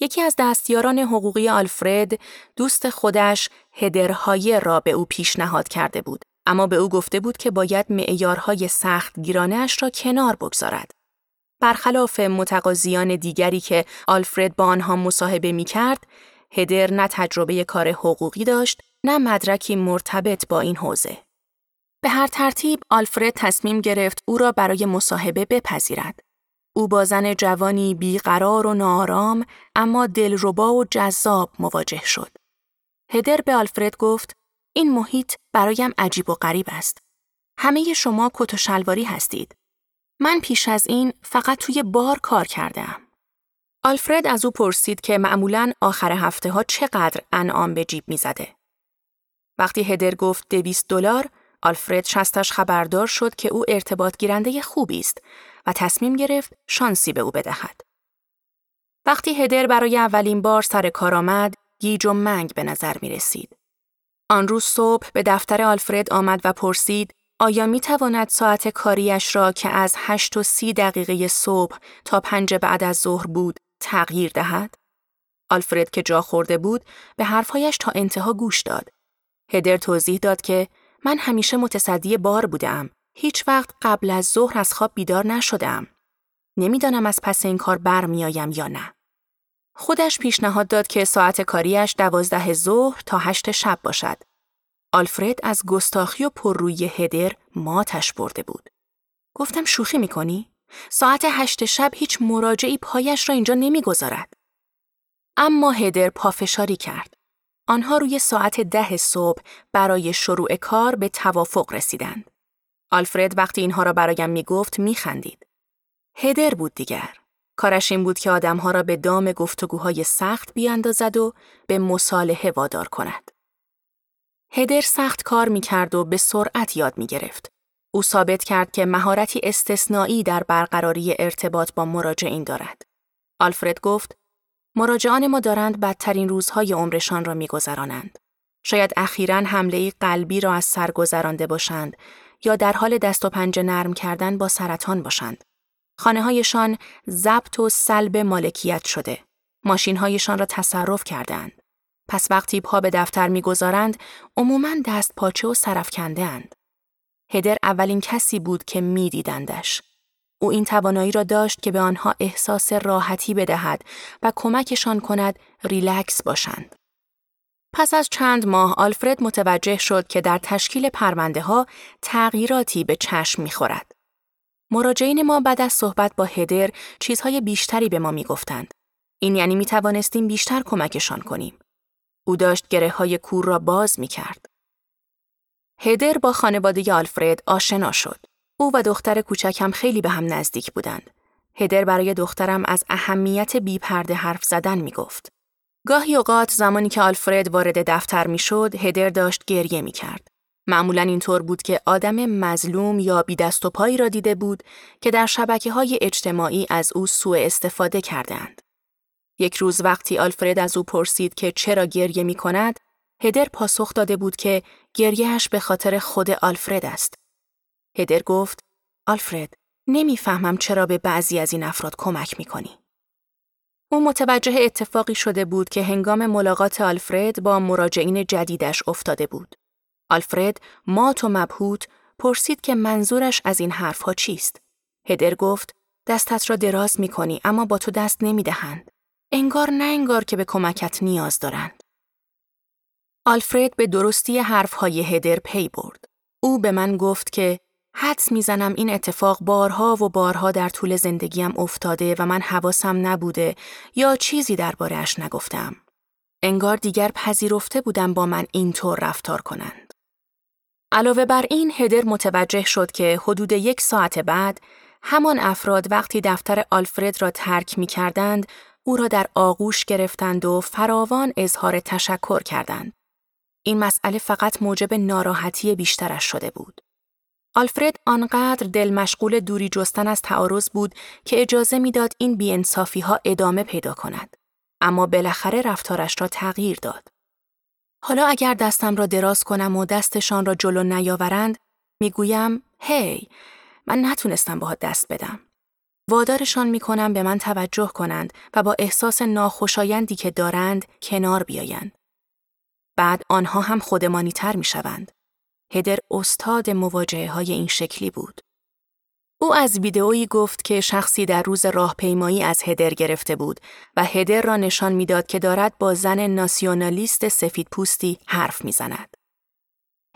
یکی از دستیاران حقوقی آلفرد، دوست خودش، هدر هایر را به او پیشنهاد کرده بود، اما به او گفته بود که باید معیارهای سختگیرانه‌اش را کنار بگذارد. برخلاف متقاضیان دیگری که آلفرد با آنها مصاحبه می کرد، هدر نه تجربه کار حقوقی داشت، نه مدرکی مرتبط با این حوزه. به هر ترتیب آلفرد تصمیم گرفت او را برای مصاحبه بپذیرد. او با زن جوانی بیقرار و ناآرام، اما دلربا و جذاب مواجه شد. هدر به آلفرد گفت، این محیط برایم عجیب و غریب است. همه شما کت و شلواری هستید. من پیش از این فقط توی بار کار کردم. آلفرد از او پرسید که معمولاً آخر هفته ها چقدر انعام به جیب می زده. وقتی هدر گفت $200، آلفرد شستش خبردار شد که او ارتباط گیرنده خوبی است و تصمیم گرفت شانسی به او بدهد. وقتی هدر برای اولین بار سر کار آمد، گیج و منگ به نظر می رسید. آن روز صبح به دفتر آلفرد آمد و پرسید آیا می تواند ساعت کاریش را که از 8:30 صبح تا 5 بعد از ظهر بود تغییر دهد؟ آلفرد که جا خورده بود به حرفهایش تا انتها گوش داد. هدر توضیح داد که من همیشه متصدی بار بودم. هیچ وقت قبل از ظهر از خواب بیدار نشدم. نمیدانم از پس این کار برمیایم یا نه. خودش پیشنهاد داد که ساعت کاریش 12 ظهر تا 8 شب باشد. آلفرد از گستاخی و پررویی هدر ماتش برده بود. گفتم شوخی میکنی؟ ساعت 8 شب هیچ مراجعی پایش را اینجا نمیگذارد. اما هدر پافشاری کرد. آنها روی ساعت 10 صبح برای شروع کار به توافق رسیدند. آلفرد وقتی اینها را برایم میگفت میخندید. هدر بود دیگر. کارش این بود که آدمها را به دام گفتگوهای سخت بیاندازد و به مصالحه وادار کند. هدر سخت کار میکرد و به سرعت یاد میگرفت. او ثابت کرد که مهارتی استثنایی در برقراری ارتباط با مراجعین دارد. آلفرد گفت: مراجعان ما دارند بدترین روزهای عمرشان را می‌گذرانند. شاید اخیراً حمله‌ای قلبی را از سر گذرانده باشند یا در حال دست و پنجه نرم کردن با سرطان باشند. خانه‌هایشان ضبط و سلب مالکیت شده. ماشین‌هایشان را تصرف کردند. پس وقتی پا به دفتر می‌گذارند، عموماً دست پاچه و سرفکنده‌اند. هدر اولین کسی بود که می‌دیدندش. او این توانایی را داشت که به آنها احساس راحتی بدهد و کمکشان کند ریلکس باشند. پس از چند ماه آلفرد متوجه شد که در تشکیل پرونده‌ها تغییراتی به چشم می‌خورد. مراجعین ما بعد از صحبت با هدر چیزهای بیشتری به ما می‌گفتند. این یعنی می‌توانستیم بیشتر کمکشان کنیم. او داشت گره‌های کور را باز می‌کرد. هدر با خانواده آلفرد آشنا شد. او و دختر کوچکم خیلی به هم نزدیک بودند. هدر برای دخترم از اهمیت بی‌پرده حرف زدن میگفت. گاهی اوقات زمانی که آلفرد وارد دفتر میشد، هدر داشت گریه میکرد. معمولاً اینطور بود که آدم مظلوم یا بی دست و پایی را دیده بود که در شبکه‌های اجتماعی از او سوء استفاده کردند. یک روز وقتی آلفرد از او پرسید که چرا گریه میکند، هدر پاسخ داده بود که گریهش به خاطر خود آلفرد است. هدر گفت: آلفرد، نمیفهمم چرا به بعضی از این افراد کمک میکنی. او متوجه اتفاقی شده بود که هنگام ملاقات آلفرد با مراجعین جدیدش افتاده بود. آلفرد مات و مبهوت پرسید که منظورش از این حرفها چیست. هدر گفت: دستت را دراز میکنی اما با تو دست نمیدهند. انگار نه انگار که به کمکت نیاز دارند. آلفرد به درستی حرفهای هدر پی برد. او به من گفت که حدس میزنم این اتفاق بارها و بارها در طول زندگیم افتاده و من حواسم نبوده یا چیزی درباره اش نگفتم. انگار دیگر پذیرفته بودم با من اینطور رفتار کنند. علاوه بر این، هدر متوجه شد که حدود 1 ساعت بعد همان افراد وقتی دفتر آلفرد را ترک می کردند، او را در آغوش گرفتند و فراوان اظهار تشکر کردند. این مسئله فقط موجب ناراحتی بیشترش شده بود. آلفرد آنقدر دل مشغول دوری جستن از تعارض بود که اجازه میداد این بی‌انصافی ها ادامه پیدا کند. اما بالاخره رفتارش را تغییر داد. حالا اگر دستم را دراز کنم و دستشان را جلو نیاورند، میگویم: هی، من نتونستم باهات دست بدم. وادارشان میکنم به من توجه کنند و با احساس ناخوشایندی که دارند کنار بیایند. بعد آنها هم خودمانی تر میشوند. هدر استاد مواجهه های این شکلی بود. او از ویدئویی گفت که شخصی در روز راهپیمایی از هدر گرفته بود و هدر را نشان میداد که دارد با زن ناسیونالیست سفیدپوستی حرف میزند.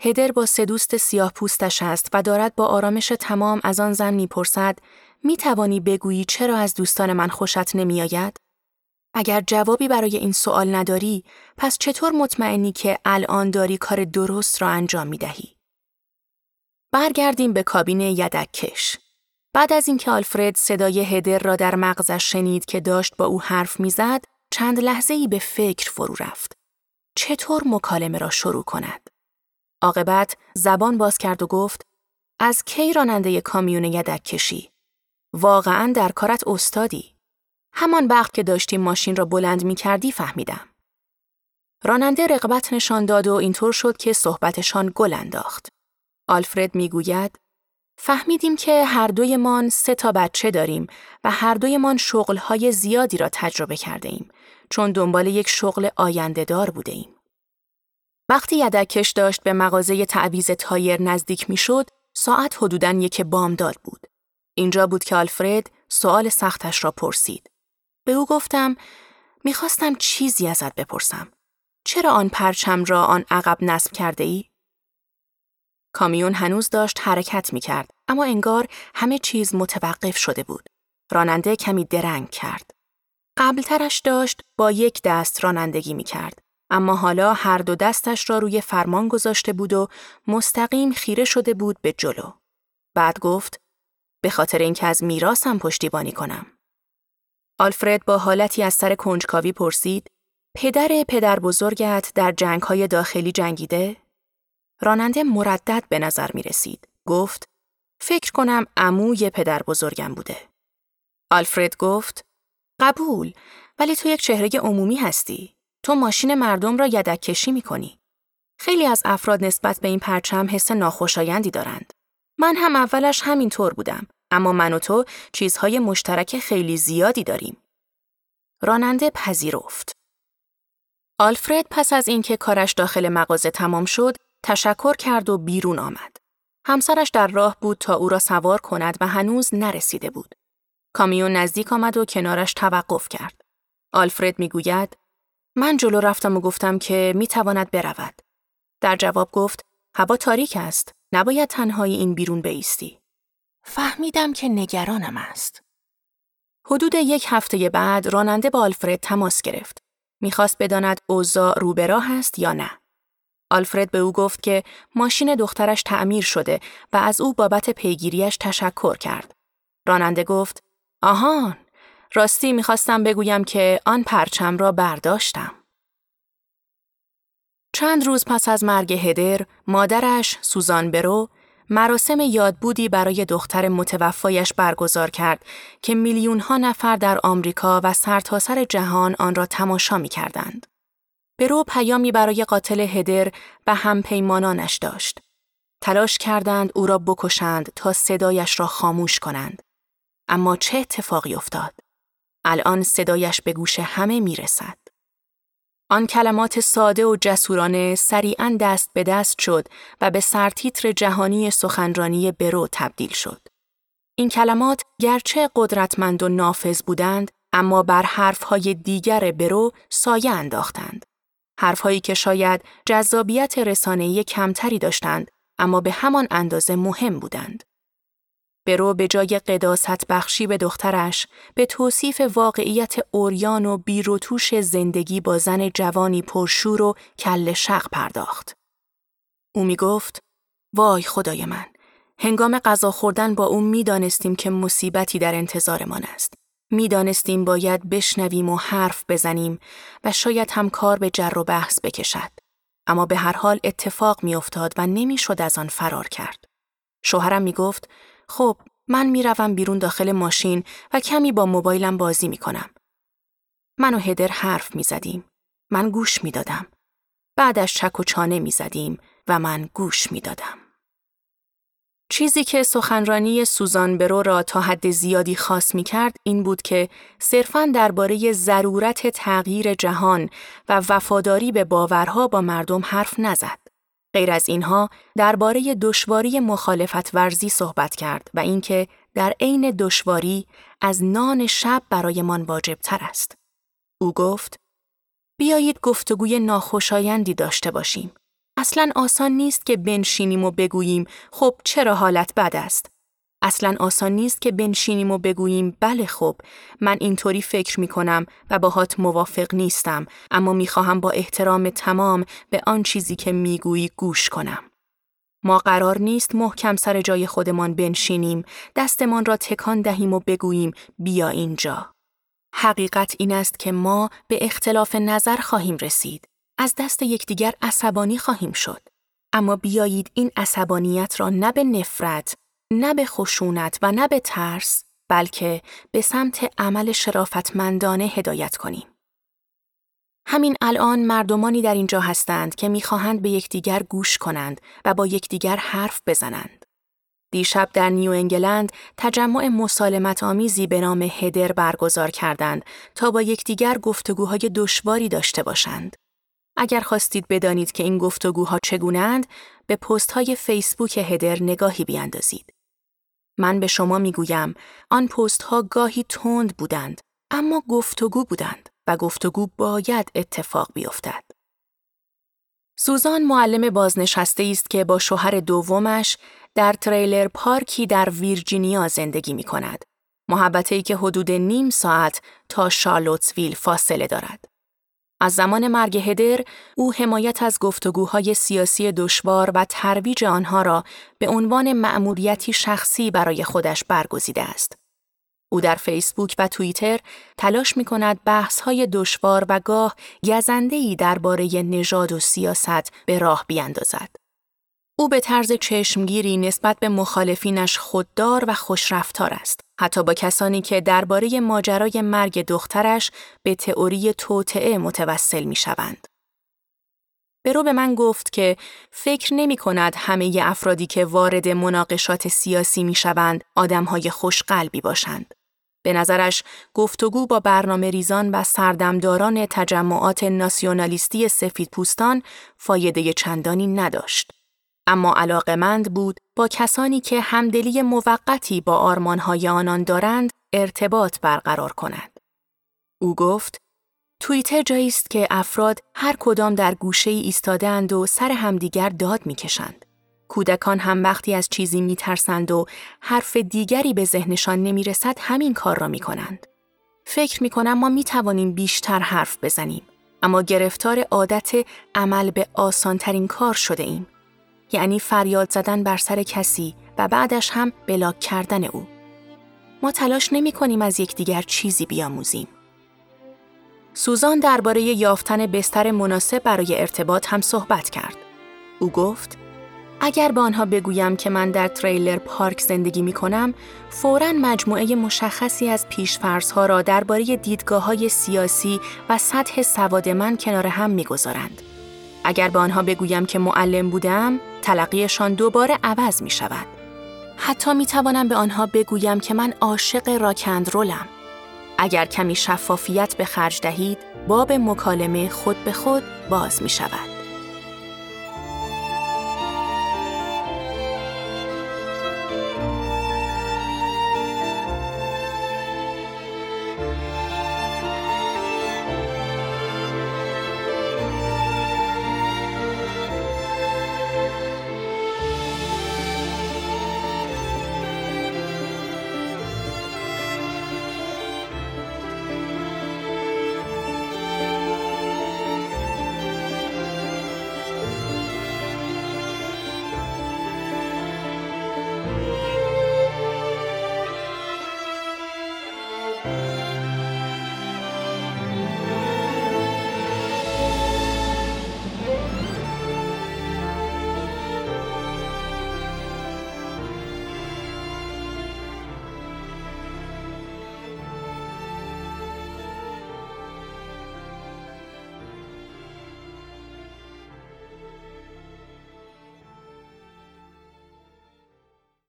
هدر با 3 دوست سیاهپوستش است و دارد با آرامش تمام از آن زن میپرسد: می توانی بگویی چرا از دوستان من خوشت نمی آید؟ اگر جوابی برای این سوال نداری، پس چطور مطمئنی که الان داری کار درست را انجام می دهی؟ برگردیم به کابین یدک کش. بعد از اینکه آلفرد صدای هدر را در مغزش شنید که داشت با او حرف می زد، چند لحظه ای به فکر فرو رفت. چطور مکالمه را شروع کند؟ عاقبت زبان باز کرد و گفت: از کی راننده کامیون یدک کشی؟ واقعاً در کارت استادی. همان وقت که داشتی ماشین را بلند می کردی فهمیدم. راننده رغبت نشان داد و اینطور شد که صحبتشان گل انداخت. آلفرد می گوید: فهمیدیم که هر دویمان 3 بچه داریم و هر دویمان شغلهای زیادی را تجربه کرده ایم، چون دنبال یک شغل آینده دار بوده ایم. وقتی یدکش داشت به مغازه تعویض تایر نزدیک میشد، ساعت حدوداً 1 بامداد بود. اینجا بود که آلفرد سوال سختش را پرسید. به او گفتم میخواستم چیزی ازت بپرسم. چرا آن پرچم را آن عقب نصب کرده ای؟ کامیون هنوز داشت حرکت میکرد، اما انگار همه چیز متوقف شده بود. راننده کمی درنگ کرد. قبلترش داشت با 1 دست رانندگی میکرد، اما حالا هر 2 دستش را روی فرمان گذاشته بود و مستقیم خیره شده بود به جلو. بعد گفت به خاطر اینکه از میراثم پشتیبانی کنم. آلفرد با حالتی از سر کنجکاوی پرسید پدر بزرگت در جنگ‌های داخلی جنگیده؟ راننده مردد به نظر می رسید. گفت فکر کنم عموی پدر بزرگم بوده. آلفرد گفت قبول، ولی تو یک چهره عمومی هستی. تو ماشین مردم را یدک کشی می کنی. خیلی از افراد نسبت به این پرچم حس ناخوشایندی دارند. من هم اولش همین طور بودم، اما من و تو چیزهای مشترک خیلی زیادی داریم. راننده پذیرفت. آلفرد پس از اینکه کارش داخل مغازه تمام شد، تشکر کرد و بیرون آمد. همسرش در راه بود تا او را سوار کند و هنوز نرسیده بود. کامیون نزدیک آمد و کنارش توقف کرد. آلفرد میگوید من جلو رفتم و گفتم که میتواند برود. در جواب گفت هوا تاریک است، نباید تنهایی این بیرون بایستی. فهمیدم که نگرانم است. حدود 1 هفته بعد راننده با آلفرد تماس گرفت. میخواست بداند اوضاع رو به راه است یا نه. آلفرد به او گفت که ماشین دخترش تعمیر شده و از او بابت پیگیریش تشکر کرد. راننده گفت آهان، راستی میخواستم بگویم که آن پرچم را برداشتم. چند روز پس از مرگ هدر، مادرش سوزان برو مراسم یادبودی برای دختر متوفایش برگزار کرد که میلیونها نفر در آمریکا و سرتاسر جهان آن را تماشا می‌کردند. برو پیامی برای قاتل هدر و همپیمانانش داشت. تلاش کردند او را بکشند تا صدایش را خاموش کنند. اما چه اتفاقی افتاد؟ الان صدایش به گوش همه میرسد. آن کلمات ساده و جسورانه سریعاً دست به دست شد و به سرتیتر جهانی سخنرانی برو تبدیل شد. این کلمات گرچه قدرتمند و نافذ بودند، اما بر حرفهای دیگر برو سایه انداختند. حرفهایی که شاید جذابیت رسانه‌ای کمتری داشتند، اما به همان اندازه مهم بودند. برو به جای قداست بخشی به دخترش، به توصیف واقعیت عریان و بی‌روتوش زندگی با زن جوانی پرشور و کله شق پرداخت. او می گفت وای خدای من، هنگام غذا خوردن با او می دانستیم که مصیبتی در انتظارمان است. می دانستیم باید بشنویم و حرف بزنیم و شاید هم کار به جر و بحث بکشد. اما به هر حال اتفاق می افتاد و نمی شد از آن فرار کرد. شوهرم می گفت خب من میروم بیرون داخل ماشین و کمی با موبایلم بازی میکنم. من و هدر حرف میزدیم. من گوش میدادم. بعدش چک و چانه میزدیم و من گوش میدادم. چیزی که سخنرانی سوزان برو را تا حد زیادی خاص میکرد این بود که صرفاً درباره ضرورت تغییر جهان و وفاداری به باورها با مردم حرف نزد. غیر از اینها درباره دشواری مخالفت ورزی صحبت کرد و اینکه در عین دشواری از نان شب برایمان واجب‌تر است. او گفت بیایید گفتگوی ناخوشایندی داشته باشیم. اصلاً آسان نیست که بنشینیم و بگوییم خب چرا حالت بد است. اصلاً آسان نیست که بنشینیم و بگوییم بله خب من اینطوری فکر می‌کنم و باهات موافق نیستم، اما می‌خواهم با احترام تمام به آن چیزی که می‌گویی گوش کنم. ما قرار نیست محکم سر جای خودمان بنشینیم، دستمان را تکان دهیم و بگوییم بیا اینجا. حقیقت این است که ما به اختلاف نظر خواهیم رسید، از دست یکدیگر عصبانی خواهیم شد، اما بیایید این عصبانیت را نه به نفرت، نه به خشونت و نه به ترس، بلکه به سمت عمل شرافتمندانه هدایت کنیم. همین الان مردمانی در اینجا هستند که می‌خواهند به یکدیگر گوش کنند و با یکدیگر حرف بزنند. دیشب در نیو انگلند تجمع مسالمت‌آمیزی به نام هدر برگزار کردند تا با یکدیگر گفتگوهای دشواری داشته باشند. اگر خواستید بدانید که این گفتگوها چگونند، به پست‌های فیسبوک هدر نگاهی بیاندازید. من به شما میگویم آن پست‌ها گاهی تند بودند، اما گفتگو بودند و گفتگو باید اتفاق بیفتد. سوزان معلم بازنشسته است که با شوهر دومش در تریلر پارکی در ویرجینیا زندگی می کند. محبته‌ای که حدود نیم ساعت تا شارلوتسویل فاصله دارد. از زمان مرگ هدر، او حمایت از گفتگوهای سیاسی دشوار و ترویج آنها را به عنوان مأموریتی شخصی برای خودش برگزیده است. او در فیسبوک و توییتر تلاش می‌کند بحث‌های دشوار و گاه گزنده‌ای درباره نژاد و سیاست به راه بیاندازد. او به طرز چشمگیری نسبت به مخالفینش خوددار و خوشرفتار است، حتی با کسانی که درباره ماجرای مرگ دخترش به تئوری توطئه متوسل می‌شوند. برو به من گفت که فکر نمی‌کند همه افرادی که وارد مناقشات سیاسی می‌شوند آدم‌های خوشقلبی باشند. به نظرش گفتگو با برنامه ریزان و سردمداران تجمعات ناسیونالیستی سفیدپوستان فایده چندانی نداشت، اما علاقمند بود با کسانی که همدلی موقتی با آرمان‌های آنان دارند ارتباط برقرار کند. او گفت توییتر جایی است که افراد هر کدام در گوشه‌ای ایستادند و سر همدیگر داد می‌کشند. کودکان هم وقتی از چیزی می‌ترسند و حرف دیگری به ذهنشان نمی‌رسد همین کار را می‌کنند. فکر می‌کنم ما می‌توانیم بیشتر حرف بزنیم، اما گرفتار عادت عمل به آسان‌ترین کار شده ایم. یعنی فریاد زدن بر سر کسی و بعدش هم بلاک کردن او. ما تلاش نمی‌کنیم از یکدیگر چیزی بیاموزیم. سوزان درباره یافتن بستر مناسب برای ارتباط هم صحبت کرد. او گفت اگر به آنها بگویم که من در تریلر پارک زندگی می‌کنم، فوراً مجموعه مشخصی از پیش‌فرض‌ها را درباره دیدگاه‌های سیاسی و سطح سواد من کنار هم می‌گذارند. اگر به آنها بگویم که معلم بودم، تلقیشان دوباره عوض می‌شود. حتی می‌توانم به آنها بگویم که من عاشق راکندرولم. اگر کمی شفافیت به خرج دهید، باب مکالمه خود به خود باز می‌شود.